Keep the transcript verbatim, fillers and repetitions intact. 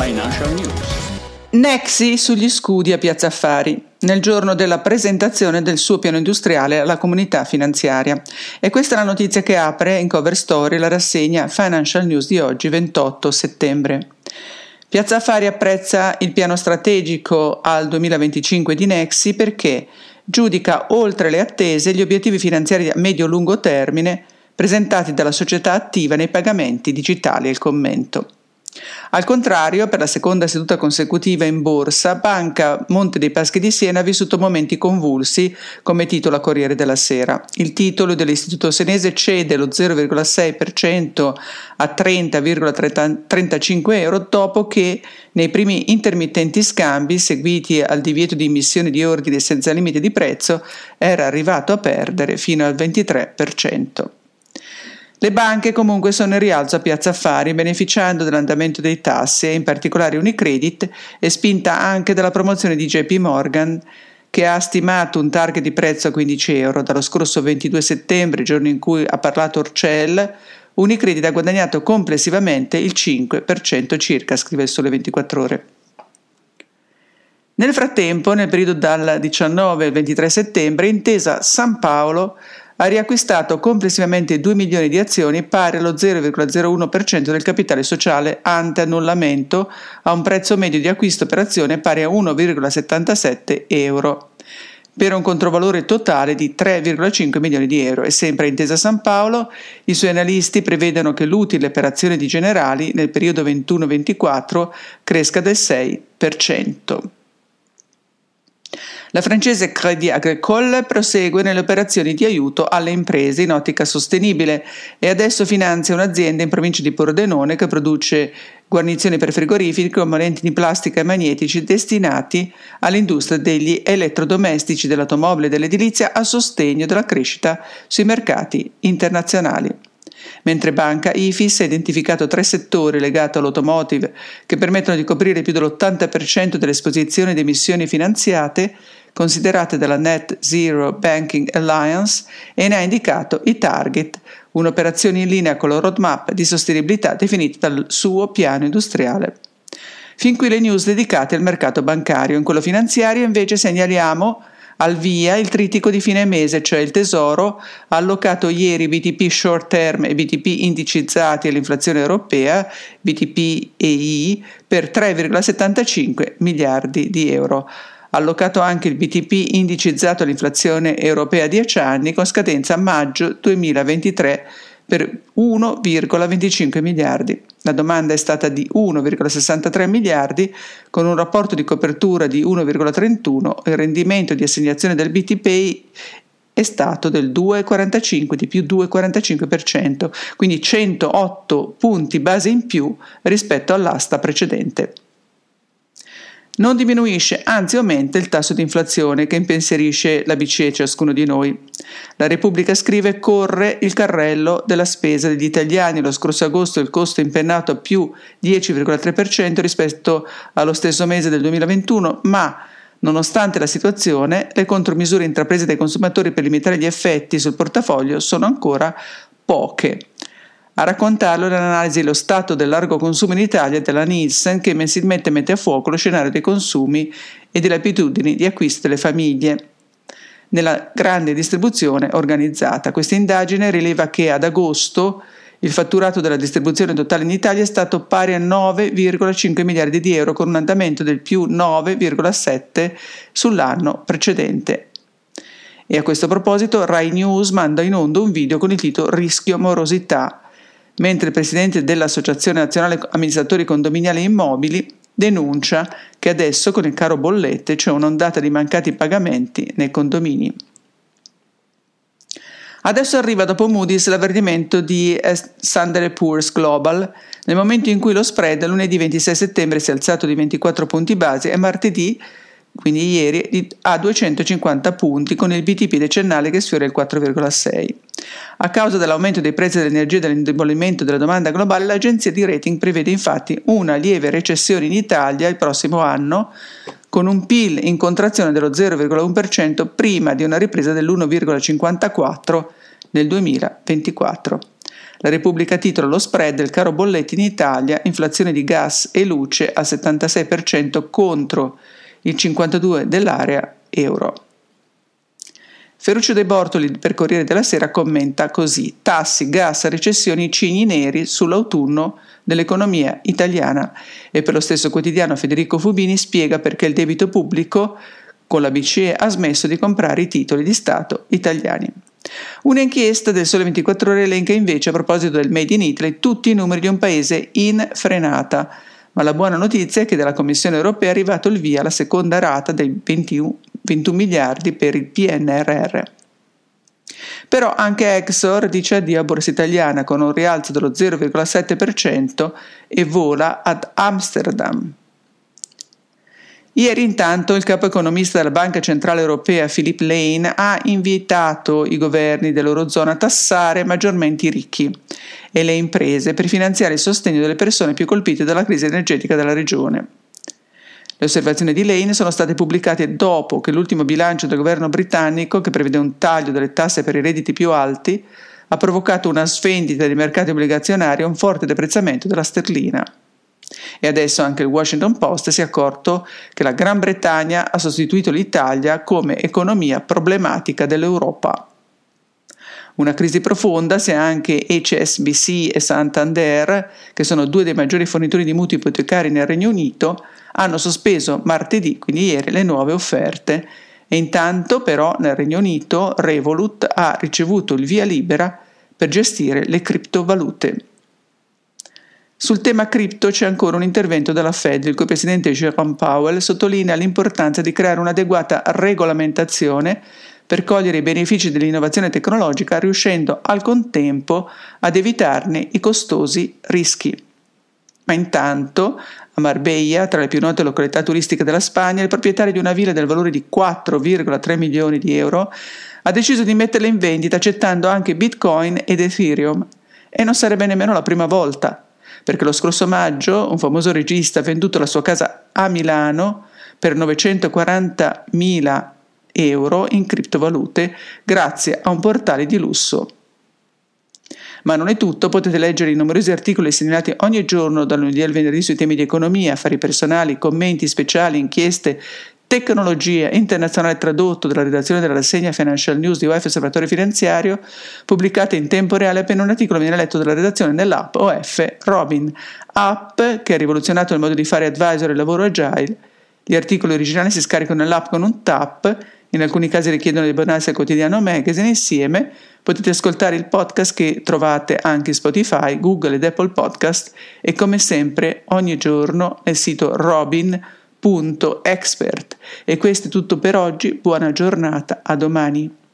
Financial News. Nexi sugli scudi a Piazza Affari, nel giorno della presentazione del suo piano industriale alla comunità finanziaria. E questa è la notizia che apre in cover story la rassegna Financial News di oggi, ventotto settembre. Piazza Affari apprezza il piano strategico al duemilaventicinque di Nexi perché giudica oltre le attese gli obiettivi finanziari a medio-lungo termine presentati dalla società attiva nei pagamenti digitali e il commento. Al contrario, per la seconda seduta consecutiva in borsa, Banca Monte dei Paschi di Siena ha vissuto momenti convulsi, come titola Corriere della Sera. Il titolo dell'istituto senese cede lo zero virgola sei per cento a trenta virgola trentacinque euro dopo che nei primi intermittenti scambi, seguiti al divieto di emissione di ordini senza limite di prezzo, era arrivato a perdere fino al ventitré per cento. Le banche comunque sono in rialzo a Piazza Affari, beneficiando dell'andamento dei tassi e in particolare Unicredit e spinta anche dalla promozione di J P Morgan, che ha stimato un target di prezzo a quindici euro. Dallo scorso ventidue settembre, giorno in cui ha parlato Orcel, Unicredit ha guadagnato complessivamente il cinque per cento circa, scrive il Sole ventiquattro Ore. Nel frattempo, nel periodo dal diciannove al ventitré settembre, Intesa San Paolo ha riacquistato complessivamente due milioni di azioni pari allo zero virgola zero uno per cento del capitale sociale ante annullamento a un prezzo medio di acquisto per azione pari a uno virgola settantasette euro per un controvalore totale di tre virgola cinque milioni di euro. E sempre a Intesa San Paolo i suoi analisti prevedono che l'utile per azione di Generali nel periodo ventuno ventiquattro cresca del sei per cento. La francese Crédit Agricole prosegue nelle operazioni di aiuto alle imprese in ottica sostenibile e adesso finanzia un'azienda in provincia di Pordenone che produce guarnizioni per frigoriferi, componenti di plastica e magnetici destinati all'industria degli elettrodomestici, dell'automobile e dell'edilizia a sostegno della crescita sui mercati internazionali. Mentre Banca I F I S ha identificato tre settori legati all'automotive che permettono di coprire più dell'ottanta per cento dell'esposizione di emissioni finanziate considerate dalla Net Zero Banking Alliance e ne ha indicato i target, un'operazione in linea con la roadmap di sostenibilità definita dal suo piano industriale. Fin qui le news dedicate al mercato bancario. In quello finanziario invece segnaliamo al via il trittico di fine mese, cioè il Tesoro ha allocato ieri B T P short term e B T P indicizzati all'inflazione europea, B T P E I, per tre virgola settantacinque miliardi di euro. Allocato anche il B T P indicizzato all'inflazione europea a dieci anni con scadenza maggio duemilaventitré per uno virgola venticinque miliardi. La domanda è stata di uno virgola sessantatré miliardi con un rapporto di copertura di uno virgola trentuno. Il rendimento di assegnazione del B T P è stato del due virgola quarantacinque di più due virgola quarantacinque per cento, quindi centootto punti base in più rispetto all'asta precedente. Non diminuisce, anzi aumenta il tasso di inflazione che impensierisce la B C E, ciascuno di noi. La Repubblica scrive: corre il carrello della spesa degli italiani. Lo scorso agosto il costo è impennato a più dieci virgola tre per cento rispetto allo stesso mese del duemilaventuno, ma nonostante la situazione, le contromisure intraprese dai consumatori per limitare gli effetti sul portafoglio sono ancora poche. A raccontarlo l'analisi dello stato del largo consumo in Italia della Nielsen, che mensilmente mette a fuoco lo scenario dei consumi e delle abitudini di acquisto delle famiglie nella grande distribuzione organizzata. Questa indagine rileva che ad agosto il fatturato della distribuzione totale in Italia è stato pari a nove virgola cinque miliardi di euro, con un andamento del più nove virgola sette sull'anno precedente. E a questo proposito Rai News manda in onda un video con il titolo Rischio Morosità, mentre il presidente dell'Associazione Nazionale Amministratori Condominiali e Immobili denuncia che adesso con il caro bollette c'è un'ondata di mancati pagamenti nei condomini. Adesso arriva dopo Moody's l'avvertimento di Standard and Poor's Global nel momento in cui lo spread lunedì ventisei settembre si è alzato di ventiquattro punti base e martedì, quindi ieri, a duecentocinquanta punti con il B T P decennale che sfiora il quattro virgola sei. A causa dell'aumento dei prezzi dell'energia e dell'indebolimento della domanda globale, l'agenzia di rating prevede infatti una lieve recessione in Italia il prossimo anno, con un P I L in contrazione dello zero virgola uno per cento prima di una ripresa dell'uno virgola cinquantaquattro per cento nel duemilaventiquattro. La Repubblica titola lo spread del caro bolletti in Italia, inflazione di gas e luce al settantasei per cento contro il cinquantadue per cento dell'area euro. Ferruccio De Bortoli per Corriere della Sera commenta così: tassi, gas, recessioni, cigni neri sull'autunno dell'economia italiana. E per lo stesso quotidiano Federico Fubini spiega perché il debito pubblico con la B C E ha smesso di comprare i titoli di Stato italiani. Un'inchiesta del Sole ventiquattro Ore elenca invece, a proposito del Made in Italy, tutti i numeri di un paese in frenata. Ma la buona notizia è che dalla Commissione Europea è arrivato il via alla seconda rata dei ventuno miliardi per il P N R R. Però anche Exor dice addio a Borsa Italiana con un rialzo dello zero virgola sette per cento e vola ad Amsterdam. Ieri intanto il capo economista della Banca Centrale Europea, Philip Lane, ha invitato i governi dell'Eurozona a tassare maggiormente i ricchi e le imprese per finanziare il sostegno delle persone più colpite dalla crisi energetica della regione. Le osservazioni di Lane sono state pubblicate dopo che l'ultimo bilancio del governo britannico, che prevede un taglio delle tasse per i redditi più alti, ha provocato una svendita dei mercati obbligazionari e un forte deprezzamento della sterlina. E adesso anche il Washington Post si è accorto che la Gran Bretagna ha sostituito l'Italia come economia problematica dell'Europa. Una crisi profonda se anche H S B C e Santander, che sono due dei maggiori fornitori di mutui ipotecari nel Regno Unito, hanno sospeso martedì, quindi ieri, le nuove offerte. E intanto però nel Regno Unito Revolut ha ricevuto il via libera per gestire le criptovalute. Sul tema cripto c'è ancora un intervento della Fed, il cui presidente Jerome Powell sottolinea l'importanza di creare un'adeguata regolamentazione per cogliere i benefici dell'innovazione tecnologica, riuscendo al contempo ad evitarne i costosi rischi. Ma intanto, a Marbella, tra le più note località turistiche della Spagna, il proprietario di una villa del valore di quattro virgola tre milioni di euro ha deciso di metterla in vendita accettando anche Bitcoin ed Ethereum, e non sarebbe nemmeno la prima volta, perché lo scorso maggio un famoso regista ha venduto la sua casa a Milano per novecentoquarantamila euro in criptovalute grazie a un portale di lusso. Ma non è tutto, potete leggere i numerosi articoli segnalati ogni giorno dal lunedì al venerdì sui temi di economia, affari personali, commenti speciali, inchieste, tecnologia, internazionale tradotto dalla redazione della rassegna Financial News di O F Osservatorio Finanziario, pubblicate in tempo reale appena un articolo viene letto dalla redazione nell'app O F Robin, app che ha rivoluzionato il modo di fare advisor e lavoro agile. Gli articoli originali si scaricano nell'app con un tap, in alcuni casi richiedono di abbonarsi al quotidiano magazine. Insieme potete ascoltare il podcast che trovate anche in Spotify, Google ed Apple Podcast e come sempre ogni giorno nel sito robin punto expert. E questo è tutto per oggi, buona giornata, a domani.